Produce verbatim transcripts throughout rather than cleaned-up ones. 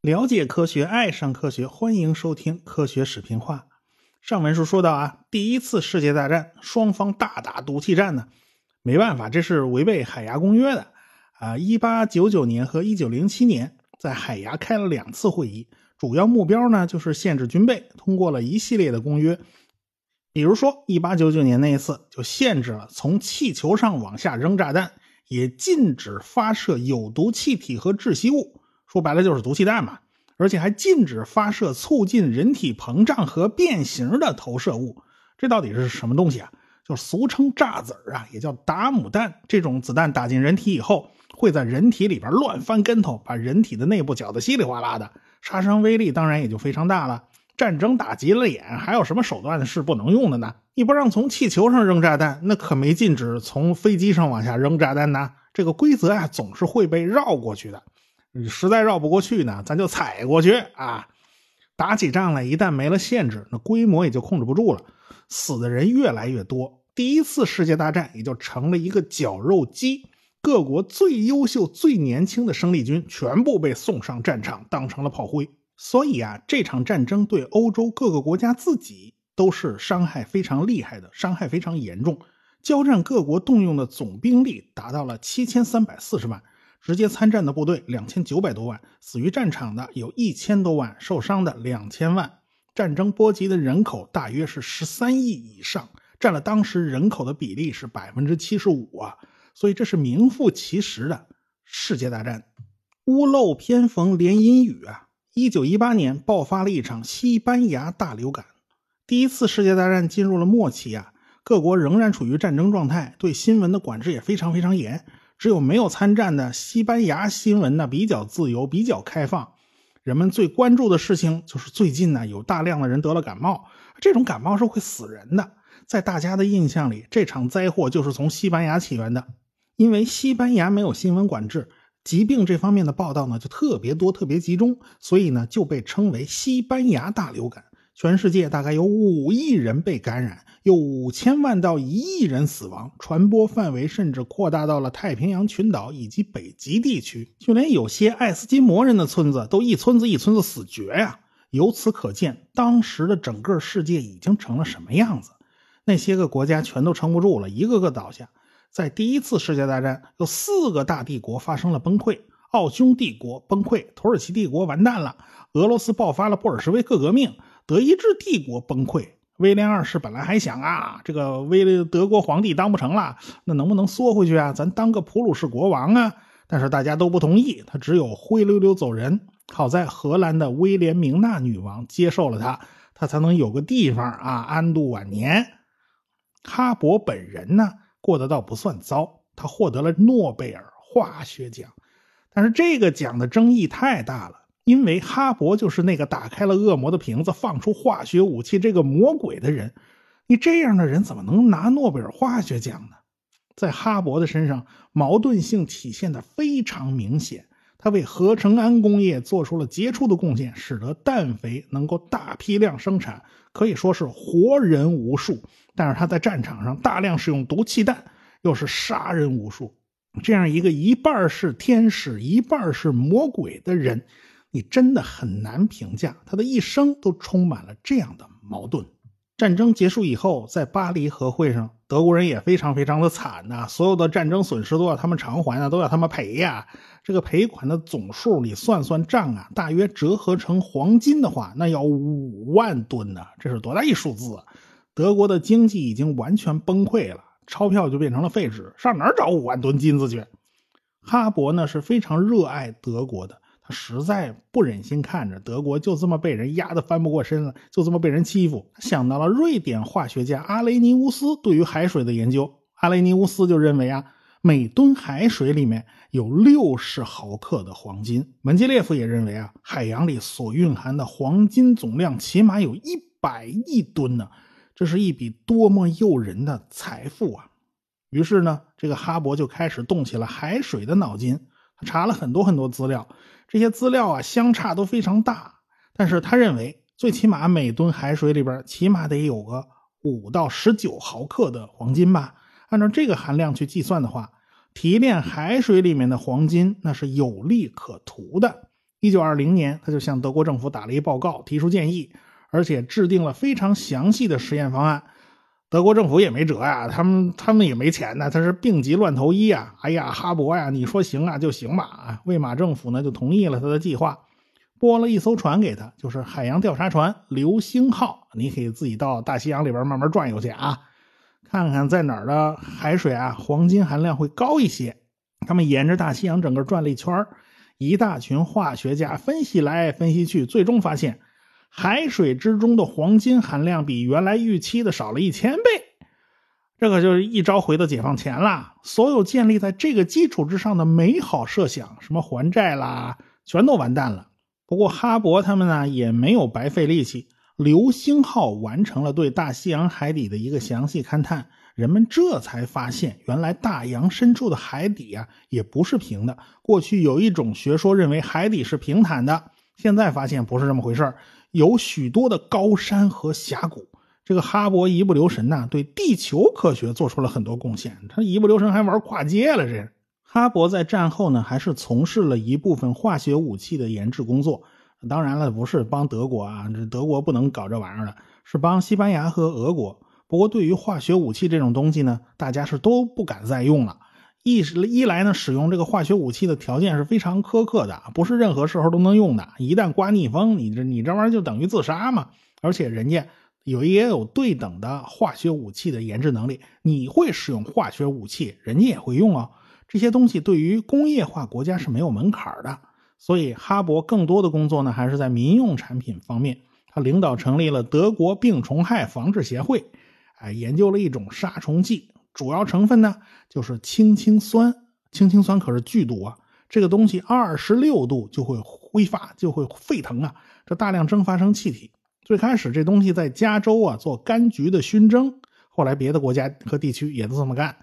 了解科学，爱上科学，欢迎收听科学史评话。上文书说到啊，第一次世界大战双方大打毒气战呢，没办法，这是违背海牙公约的啊。一八九九年和一九零七年在海牙开了两次会议，主要目标呢就是限制军备，通过了一系列的公约。比如说一八九九年那一次就限制了从气球上往下扔炸弹，也禁止发射有毒气体和窒息物，说白了就是毒气弹嘛，而且还禁止发射促进人体膨胀和变形的投射物。这到底是什么东西啊？就俗称炸子儿啊，也叫达姆弹。这种子弹打进人体以后，会在人体里边乱翻跟头，把人体的内部搅得稀里哗啦的，杀伤威力当然也就非常大了。战争打急了眼，还有什么手段是不能用的呢？你不让从气球上扔炸弹，那可没禁止从飞机上往下扔炸弹呢。这个规则啊，总是会被绕过去的。实在绕不过去呢，咱就踩过去啊！打起仗来，一旦没了限制，那规模也就控制不住了，死的人越来越多。第一次世界大战也就成了一个绞肉机，各国最优秀、最年轻的生力军全部被送上战场，当成了炮灰。所以啊，这场战争对欧洲各个国家自己都是伤害非常厉害的，伤害非常严重。交战各国动用的总兵力达到了七千三百四十万。直接参战的部队两千九百多万，死于战场的有一千多万，受伤的两千万。战争波及的人口大约是十三亿以上，占了当时人口的比例是 百分之七十五 啊，所以这是名副其实的世界大战。屋漏偏逢连阴雨啊，一九一八年爆发了一场西班牙大流感。第一次世界大战进入了末期啊，各国仍然处于战争状态，对新闻的管制也非常非常严。只有没有参战的西班牙新闻呢比较自由，比较开放。人们最关注的事情就是最近呢有大量的人得了感冒，这种感冒是会死人的。在大家的印象里，这场灾祸就是从西班牙起源的。因为西班牙没有新闻管制，疾病这方面的报道呢就特别多，特别集中，所以呢就被称为西班牙大流感。全世界大概有五亿人被感染，有五千万到一亿人死亡，传播范围甚至扩大到了太平洋群岛以及北极地区，就连有些爱斯基摩人的村子都一村子一村子死绝啊。由此可见，当时的整个世界已经成了什么样子，那些个国家全都撑不住了，一个个倒下。在第一次世界大战，有四个大帝国发生了崩溃，奥匈帝国崩溃，土耳其帝国完蛋了，俄罗斯爆发了布尔什维克革命，德意志帝国崩溃。威廉二世本来还想啊，这个威德国皇帝当不成了，那能不能缩回去啊，咱当个普鲁士国王啊，但是大家都不同意，他只有灰溜溜走人。好在荷兰的威廉明娜女王接受了他，他才能有个地方啊安度晚年。哈勃本人呢过得倒不算糟，他获得了诺贝尔化学奖，但是这个奖的争议太大了。因为哈勃就是那个打开了恶魔的瓶子放出化学武器这个魔鬼的人，你这样的人怎么能拿诺贝尔化学奖呢？在哈勃的身上矛盾性体现得非常明显，他为合成氨工业做出了杰出的贡献，使得氮肥能够大批量生产，可以说是活人无数。但是他在战场上大量使用毒气弹，又是杀人无数。这样一个一半是天使一半是魔鬼的人，你真的很难评价，他的一生都充满了这样的矛盾。战争结束以后，在巴黎和会上，德国人也非常非常的惨呐、啊，所有的战争损失都要他们偿还啊，都要他们赔呀、啊。这个赔款的总数你算算账啊，大约折合成黄金的话，那要五万吨呢、啊，这是多大一数字啊！德国的经济已经完全崩溃了，钞票就变成了废纸，上哪儿找五万吨金子去？哈勃呢是非常热爱德国的。他实在不忍心看着德国就这么被人压得翻不过身了，就这么被人欺负。他想到了瑞典化学家阿雷尼乌斯对于海水的研究，阿雷尼乌斯就认为啊，每吨海水里面有六十毫克的黄金。门捷列夫也认为啊，海洋里所蕴含的黄金总量起码有一百亿吨呢，这是一笔多么诱人的财富啊！于是呢，这个哈勃就开始动起了海水的脑筋。他查了很多很多资料，这些资料啊相差都非常大，但是他认为最起码每吨海水里边起码得有个五到十九毫克的黄金吧。按照这个含量去计算的话，提炼海水里面的黄金那是有利可图的。一九二零年他就向德国政府打了一报告，提出建议，而且制定了非常详细的实验方案。德国政府也没辙呀、啊、他们他们也没钱呢、啊、他是病急乱投医啊，哎呀哈勃呀、啊、你说行啊就行吧。魏玛政府呢就同意了他的计划，拨了一艘船给他，就是海洋调查船流星号，你可以自己到大西洋里边慢慢转悠去啊，看看在哪儿的海水啊黄金含量会高一些。他们沿着大西洋整个转了一圈，一大群化学家分析来分析去，最终发现海水之中的黄金含量比原来预期的少了一千倍，这个就是一朝回到解放前啦。所有建立在这个基础之上的美好设想，什么还债啦，全都完蛋了。不过哈勃他们呢也没有白费力气，流星号完成了对大西洋海底的一个详细勘探，人们这才发现原来大洋深处的海底啊也不是平的。过去有一种学说认为海底是平坦的，现在发现不是这么回事，有许多的高山和峡谷。这个哈勃一不留神呢、啊、对地球科学做出了很多贡献，他一不留神还玩跨界了这。哈勃在战后呢还是从事了一部分化学武器的研制工作，当然了不是帮德国啊，这德国不能搞这玩意儿的，是帮西班牙和俄国。不过对于化学武器这种东西呢，大家是都不敢再用了。一, 一来呢使用这个化学武器的条件是非常苛刻的，不是任何时候都能用的，一旦刮逆风你这你这玩意儿就等于自杀嘛。而且人家有也有对等的化学武器的研制能力，你会使用化学武器人家也会用哦。这些东西对于工业化国家是没有门槛的，所以哈勃更多的工作呢还是在民用产品方面。他领导成立了德国病虫害防治协会、哎、研究了一种杀虫剂，主要成分呢就是氢氰酸，氢氰酸可是剧毒啊，这个东西二十六度就会挥发就会沸腾啊，这大量蒸发成气体。最开始这东西在加州啊做柑橘的熏蒸，后来别的国家和地区也都这么干。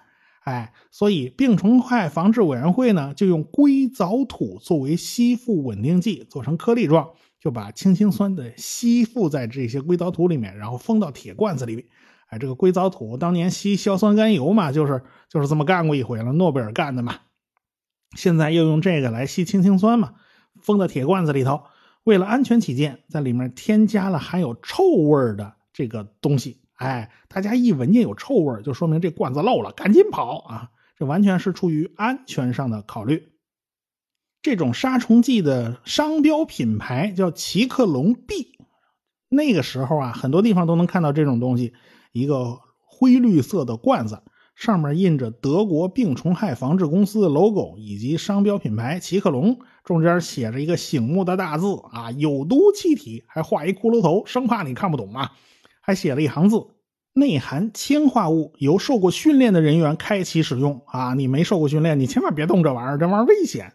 哎，所以病虫害防治委员会呢就用硅藻土作为吸附稳定剂，做成颗粒状，就把氢氰酸的吸附在这些硅藻土里面，然后封到铁罐子里面。哎，这个硅藻土当年吸硝酸甘油嘛，就是就是这么干过一回了，诺贝尔干的嘛。现在又用这个来吸氢氰酸嘛，封到铁罐子里头。为了安全起见，在里面添加了含有臭味的这个东西。哎，大家一闻见有臭味，就说明这罐子漏了，赶紧跑啊！这完全是出于安全上的考虑。这种杀虫剂的商标品牌叫奇克隆 B。那个时候啊，很多地方都能看到这种东西，一个灰绿色的罐子，上面印着德国病虫害防治公司的 logo 以及商标品牌奇克隆，中间写着一个醒目的大字啊，有毒气体，还画一骷髅头，生怕你看不懂嘛。还写了一行字，内含氰化物，由受过训练的人员开启使用啊！你没受过训练，你千万别动这玩意儿，这玩意儿危险。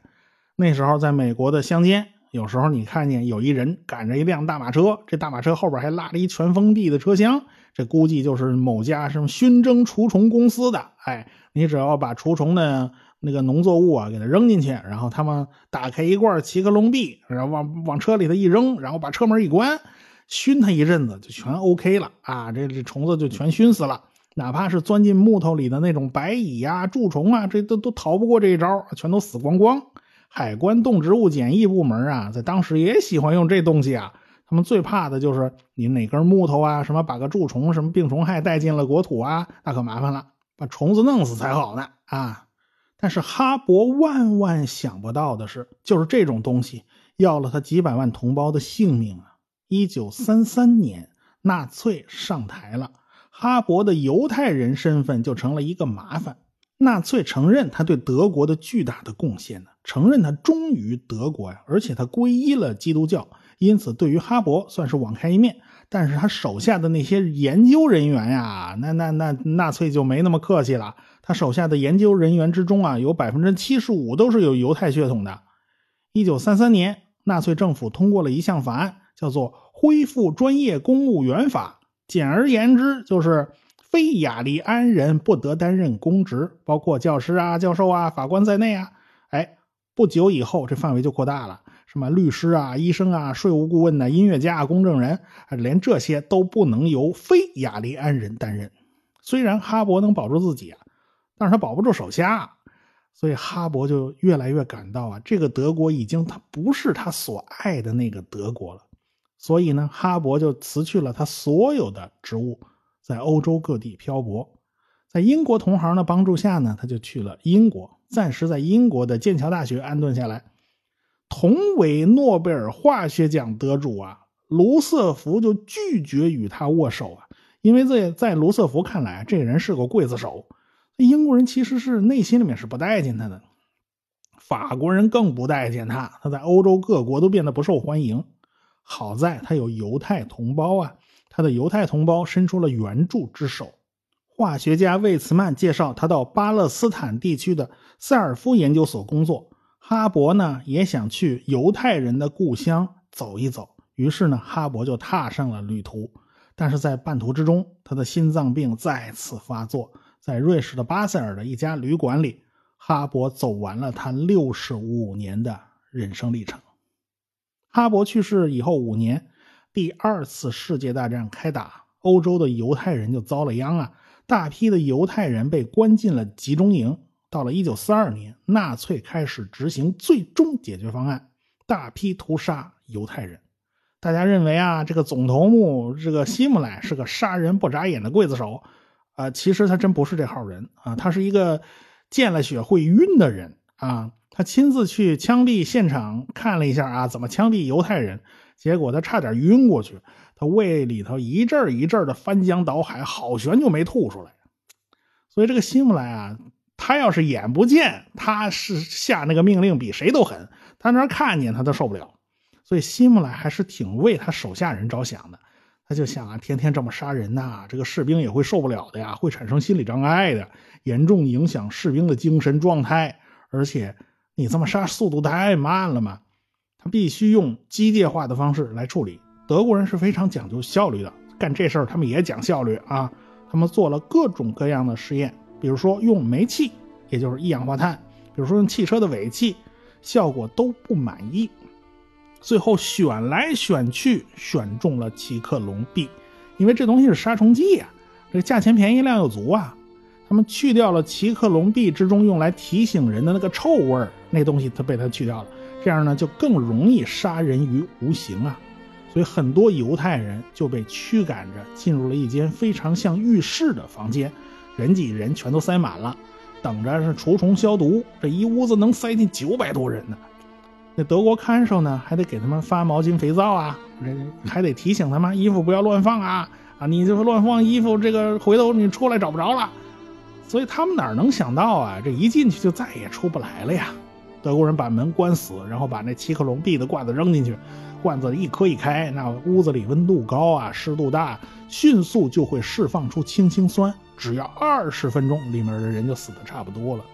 那时候在美国的乡间，有时候你看见有一人赶着一辆大马车，这大马车后边还拉着一全封闭的车厢，这估计就是某家什么熏蒸除虫公司的。哎，你只要把除虫的那个农作物啊给它扔进去，然后他们打开一罐奇克隆 B， 然后往往车里头一扔，然后把车门一关，熏它一阵子就全 OK 了啊，这这虫子就全熏死了。哪怕是钻进木头里的那种白蚁啊、蛀虫啊，这都都逃不过这一招，全都死光光。海关动植物检疫部门啊，在当时也喜欢用这东西啊。他们最怕的就是你哪根木头啊，什么把个蛀虫、什么病虫害带进了国土啊，那可麻烦了，把虫子弄死才好呢啊。但是哈勃万万想不到的是，就是这种东西要了他几百万同胞的性命啊。一九三三年纳粹上台了，哈勃的犹太人身份就成了一个麻烦。纳粹承认他对德国的巨大的贡献呢，承认他忠于德国呀，而且他皈依了基督教，因此对于哈勃算是网开一面。但是他手下的那些研究人员呀，那那那纳粹就没那么客气了，他手下的研究人员之中啊，有 百分之七十五 都是有犹太血统的。一九三三年纳粹政府通过了一项法案，叫做恢复专业公务员法，简而言之就是非雅利安人不得担任公职，包括教师啊、教授啊、法官在内啊。哎，不久以后这范围就扩大了，什么律师啊、医生啊、税务顾问啊、音乐家啊、公证人，连这些都不能由非雅利安人担任。虽然哈勃能保住自己啊，但是他保不住手下，所以哈勃就越来越感到啊，这个德国已经他不是他所爱的那个德国了。所以呢，哈勃就辞去了他所有的职务，在欧洲各地漂泊。在英国同行的帮助下呢，他就去了英国，暂时在英国的剑桥大学安顿下来。同为诺贝尔化学奖得主啊，卢瑟福就拒绝与他握手啊，因为在在卢瑟福看来，这人是个刽子手。英国人其实是内心里面是不待见他的，法国人更不待见他，他在欧洲各国都变得不受欢迎。好在他有犹太同胞啊，他的犹太同胞伸出了援助之手。化学家魏茨曼介绍他到巴勒斯坦地区的塞尔夫研究所工作，哈勃呢也想去犹太人的故乡走一走，于是呢哈勃就踏上了旅途。但是在半途之中，他的心脏病再次发作，在瑞士的巴塞尔的一家旅馆里，哈勃走完了他六十五年的人生历程。哈勃去世以后五年，第二次世界大战开打，欧洲的犹太人就遭了殃啊，大批的犹太人被关进了集中营。到了一九四二年，纳粹开始执行最终解决方案，大批屠杀犹太人。大家认为啊，这个总头目这个希姆莱是个杀人不眨眼的刽子手，呃、其实他真不是这号人啊，他是一个见了血会晕的人啊。他亲自去枪毙现场看了一下啊，怎么枪毙犹太人，结果他差点晕过去，他胃里头一阵一阵的翻江倒海，好悬就没吐出来。所以这个希姆莱啊，他要是眼不见，他是下那个命令比谁都狠，他那看见他都受不了。所以希姆莱还是挺为他手下人着想的，他就想啊，天天这么杀人呐、啊，这个士兵也会受不了的呀，会产生心理障碍的，严重影响士兵的精神状态，而且你这么杀速度太慢了嘛，他必须用机械化的方式来处理。德国人是非常讲究效率的，干这事儿他们也讲效率啊。他们做了各种各样的实验，比如说用煤气，也就是一氧化碳，比如说用汽车的尾气，效果都不满意。最后选来选去，选中了奇克隆 B， 因为这东西是杀虫剂啊，这个价钱便宜量又足啊。他们去掉了奇克隆 B 之中用来提醒人的那个臭味，那东西它被它去掉了，这样呢就更容易杀人于无形啊。所以很多犹太人就被驱赶着进入了一间非常像浴室的房间，人挤人全都塞满了，等着是除虫消毒，这一屋子能塞进九百多人呢。那德国看守呢还得给他们发毛巾肥皂啊，还得提醒他们衣服不要乱放啊，啊你就乱放衣服，这个回头你出来找不着了。所以他们哪能想到啊，这一进去就再也出不来了呀。德国人把门关死，然后把那奇克隆 B 的罐子扔进去，罐子一磕一开，那屋子里温度高啊，湿度大，迅速就会释放出氢氰酸，只要二十分钟，里面的人就死得差不多了。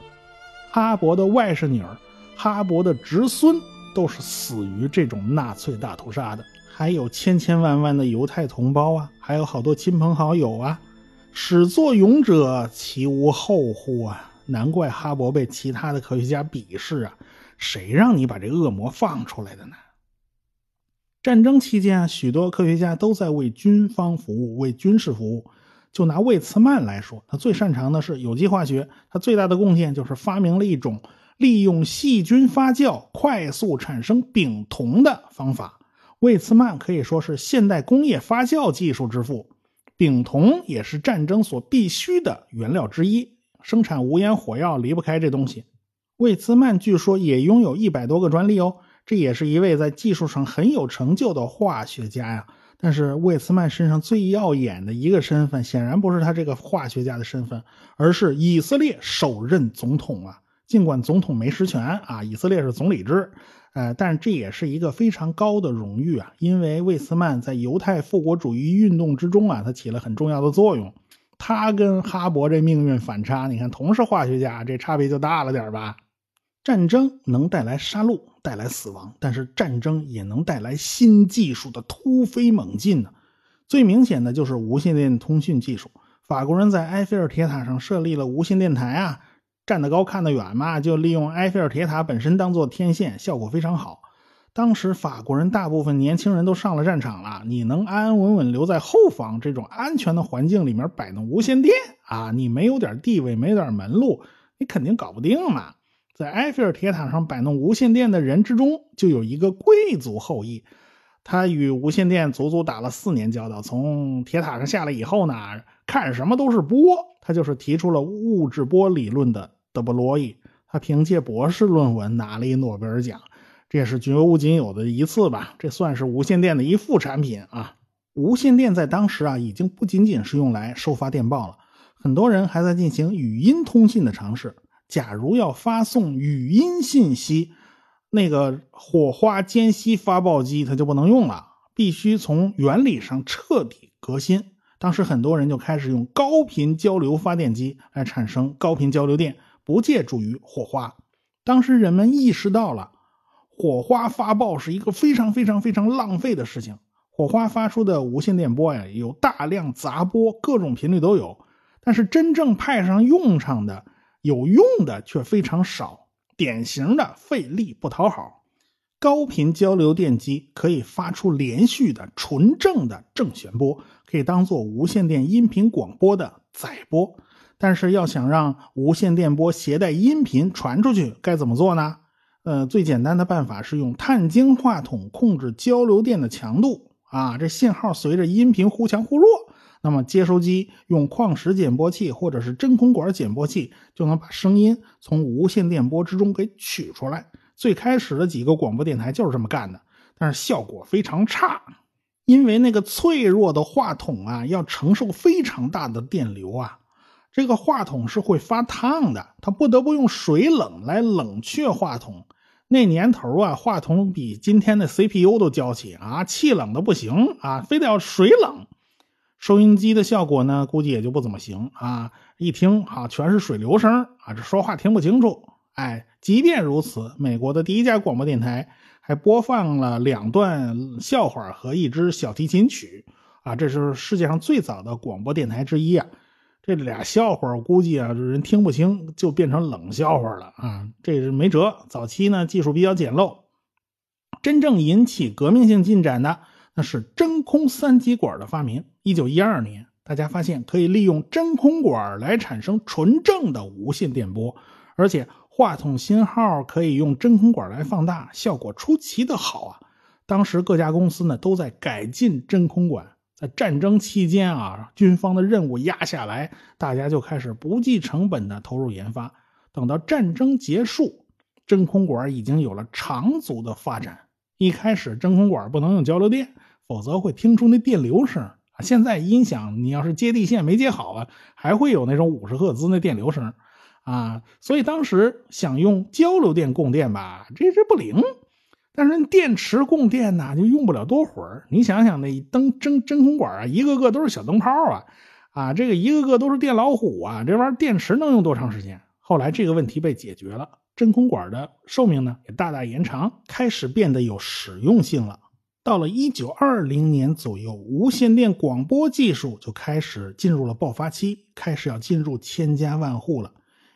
哈勃的外甥女儿、哈勃的侄孙都是死于这种纳粹大屠杀的，还有千千万万的犹太同胞啊，还有好多亲朋好友啊。始作俑者其无后乎啊，难怪哈勃被其他的科学家鄙视啊！谁让你把这恶魔放出来的呢？战争期间啊，许多科学家都在为军方服务，为军事服务。就拿魏茨曼来说，他最擅长的是有机化学，他最大的贡献就是发明了一种利用细菌发酵快速产生丙酮的方法。魏茨曼可以说是现代工业发酵技术之父，丙酮也是战争所必须的原料之一。生产无烟火药离不开这东西。魏茨曼据说也拥有一百多个专利哦，这也是一位在技术上很有成就的化学家呀。但是魏茨曼身上最耀眼的一个身份，显然不是他这个化学家的身份，而是以色列首任总统啊。尽管总统没实权啊，以色列是总理制，呃，但这也是一个非常高的荣誉啊。因为魏茨曼在犹太复国主义运动之中啊，他起了很重要的作用。他跟哈勃这命运反差，你看同是化学家，这差别就大了点吧。战争能带来杀戮，带来死亡，但是战争也能带来新技术的突飞猛进呢。最明显的就是无线电通讯技术。法国人在埃菲尔铁塔上设立了无线电台啊，站得高看得远嘛，就利用埃菲尔铁塔本身当做天线，效果非常好。当时法国人大部分年轻人都上了战场了，你能安安稳稳留在后方这种安全的环境里面摆弄无线电啊？你没有点地位，没有点门路，你肯定搞不定嘛。在埃菲尔铁塔上摆弄无线电的人之中，就有一个贵族后裔，他与无线电足足打了四年交道。从铁塔上下来以后呢，看什么都是波，他就是提出了物质波理论的德布罗意，他凭借博士论文拿了一诺贝尔奖，这也是绝无仅有的一次吧，这算是无线电的一副产品啊。无线电在当时啊，已经不仅仅是用来收发电报了，很多人还在进行语音通信的尝试。假如要发送语音信息，那个火花间隙发报机它就不能用了，必须从原理上彻底革新。当时很多人就开始用高频交流发电机来产生高频交流电，不借助于火花。当时人们意识到了火花发报是一个非常非常非常浪费的事情。火花发出的无线电波呀，有大量杂波，各种频率都有，但是真正派上用场的有用的却非常少，典型的费力不讨好。高频交流电机可以发出连续的纯正的正弦波，可以当做无线电音频广播的载波。但是要想让无线电波携带音频传出去，该怎么做呢？呃，最简单的办法是用碳晶话筒控制交流电的强度啊，这信号随着音频忽强忽弱，那么接收机用矿石减波器或者是真空管减波器就能把声音从无线电波之中给取出来。最开始的几个广播电台就是这么干的，但是效果非常差，因为那个脆弱的话筒啊，要承受非常大的电流啊。这个话筒是会发烫的，它不得不用水冷来冷却话筒。那年头啊，话筒比今天的 C P U 都娇气啊，气冷的不行啊，非得要水冷。收音机的效果呢，估计也就不怎么行啊，一听啊全是水流声啊，这说话听不清楚。哎，即便如此，美国的第一家广播电台还播放了两段笑话和一支小提琴曲啊，这是世界上最早的广播电台之一啊。这俩笑话我估计啊，人听不清就变成冷笑话了啊，这是没辙。早期呢技术比较简陋，真正引起革命性进展的那是真空三极管的发明。一九一二年，大家发现可以利用真空管来产生纯正的无线电波，而且话筒信号可以用真空管来放大，效果出奇的好啊。当时各家公司呢都在改进真空管。在战争期间啊，军方的任务压下来，大家就开始不计成本的投入研发。等到战争结束，真空管已经有了长足的发展。一开始真空管不能用交流电，否则会听出那电流声啊。现在音响你要是接地线没接好啊，还会有那种五十赫兹那电流声啊。所以当时想用交流电供电吧，这这不灵。但是电池供电呢、啊、就用不了多会儿。你想想那灯真真空管啊，一个个都是小灯泡啊啊，这个一个个都是电老虎啊，这玩意儿电池能用多长时间？后来这个问题被解决了，真空管的寿命呢也大大延长，开始变得有实用性了。到了一九二零年左右，无线电广播技术就开始进入了爆发期，开始要进入千家万户了。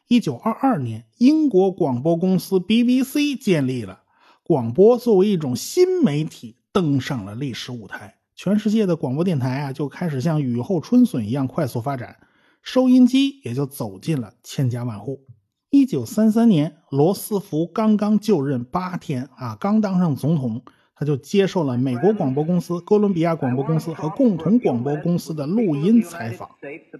一九二二年，英国广播公司 B B C 建立了。广播作为一种新媒体登上了历史舞台，全世界的广播电台啊就开始像雨后春笋一样快速发展，收音机也就走进了千家万户。一九三三年，罗斯福刚刚就任八天啊，刚当上总统，他就接受了美国广播公司、哥伦比亚广播公司和共同广播公司的录音采访。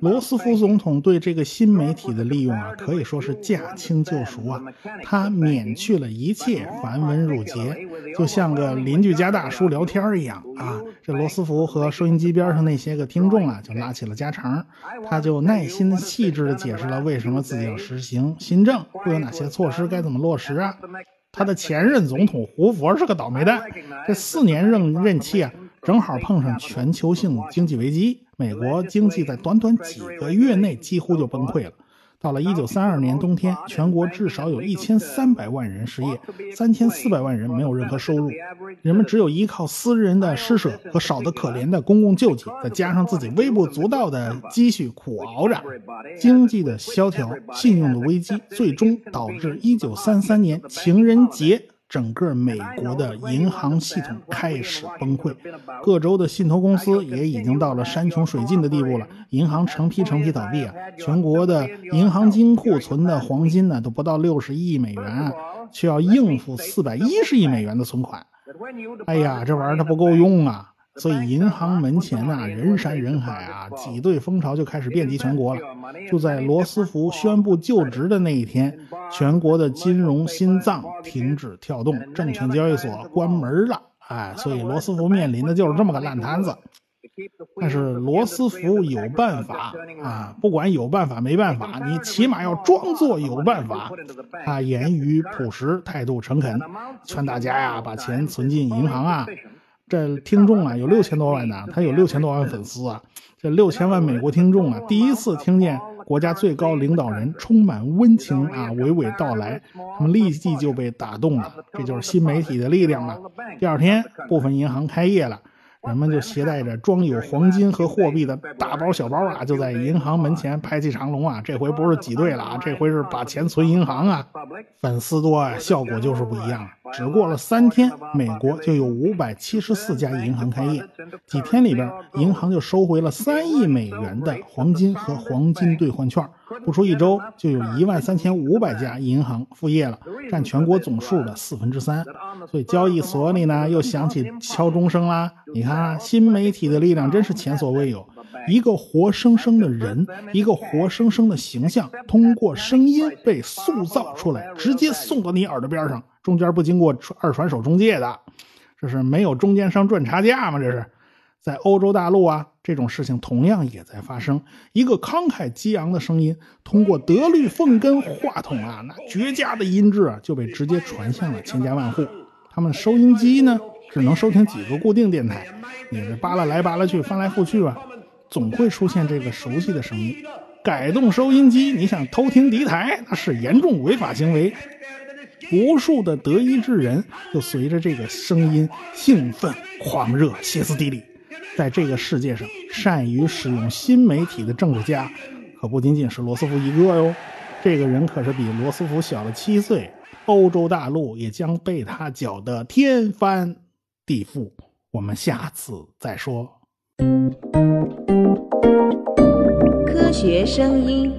罗斯福总统对这个新媒体的利用啊，可以说是驾轻就熟啊，他免去了一切繁文缛节，就像个邻居家大叔聊天一样啊。这罗斯福和收音机边上那些个听众啊，就拉起了家常，他就耐心细致地解释了为什么自己要实行新政，会有哪些措施，该怎么落实啊。他的前任总统胡佛是个倒霉蛋，这四年任任期啊，正好碰上全球性经济危机，美国经济在短短几个月内几乎就崩溃了。到了一九三二年冬天，全国至少有一千三百万人失业，三千四百万人没有任何收入，人们只有依靠私人的施舍和少得可怜的公共救济，再加上自己微不足道的积蓄苦熬着。经济的萧条，信用的危机，最终导致一九三三年情人节整个美国的银行系统开始崩溃，各州的信托公司也已经到了山穷水尽的地步了，银行成批成批倒闭啊，全国的银行金库存的黄金呢、啊、都不到六十一亿美元、啊，却要应付四百一十亿美元的存款。哎呀，这玩意儿它不够用啊，所以银行门前啊人山人海啊，挤兑风潮就开始遍及全国了。就在罗斯福宣布就职的那一天，全国的金融心脏停止跳动，证券交易所关门了。哎，所以罗斯福面临的就是这么个烂摊子。但是罗斯福有办法啊，不管有办法没办法，你起码要装作有办法。他言语朴实，态度诚恳，劝大家呀、啊、把钱存进银行啊。这听众啊有六千多万呢，他有六千多万粉丝啊。这六千万美国听众啊，第一次听见国家最高领导人充满温情啊娓娓道来，他们立即就被打动了，这就是新媒体的力量了。第二天，部分银行开业了。人们就携带着装有黄金和货币的大包小包啊，就在银行门前排起长龙啊，这回不是挤兑了啊，这回是把钱存银行啊。粉丝多啊，效果就是不一样。只过了三天，美国就有五百七十四家银行开业，几天里边银行就收回了三亿美元的黄金和黄金兑换券，不出一周就有一万三千五百家银行复业了，占全国总数的四分之三。所以交易所里呢又响起敲钟声啦。你看啊，新媒体的力量真是前所未有，一个活生生的人，一个活生生的形象，通过声音被塑造出来，直接送到你耳朵边上，中间不经过二传手中介的，这是没有中间商赚差价吗？这是在欧洲大陆啊，这种事情同样也在发生。一个慷慨激昂的声音，通过德律凤根话筒啊，那绝佳的音质啊，就被直接传向了千家万户。他们收音机呢，只能收听几个固定电台，你这扒拉来扒拉去，翻来覆去啊，总会出现这个熟悉的声音。改动收音机，你想偷听敌台，那是严重违法行为。无数的德意志人就随着这个声音兴奋、狂热、歇斯底里。在这个世界上，善于使用新媒体的政治家可不仅仅是罗斯福一个哟。这个人可是比罗斯福小了七岁，欧洲大陆也将被他搅得天翻地覆。我们下次再说。科学声音。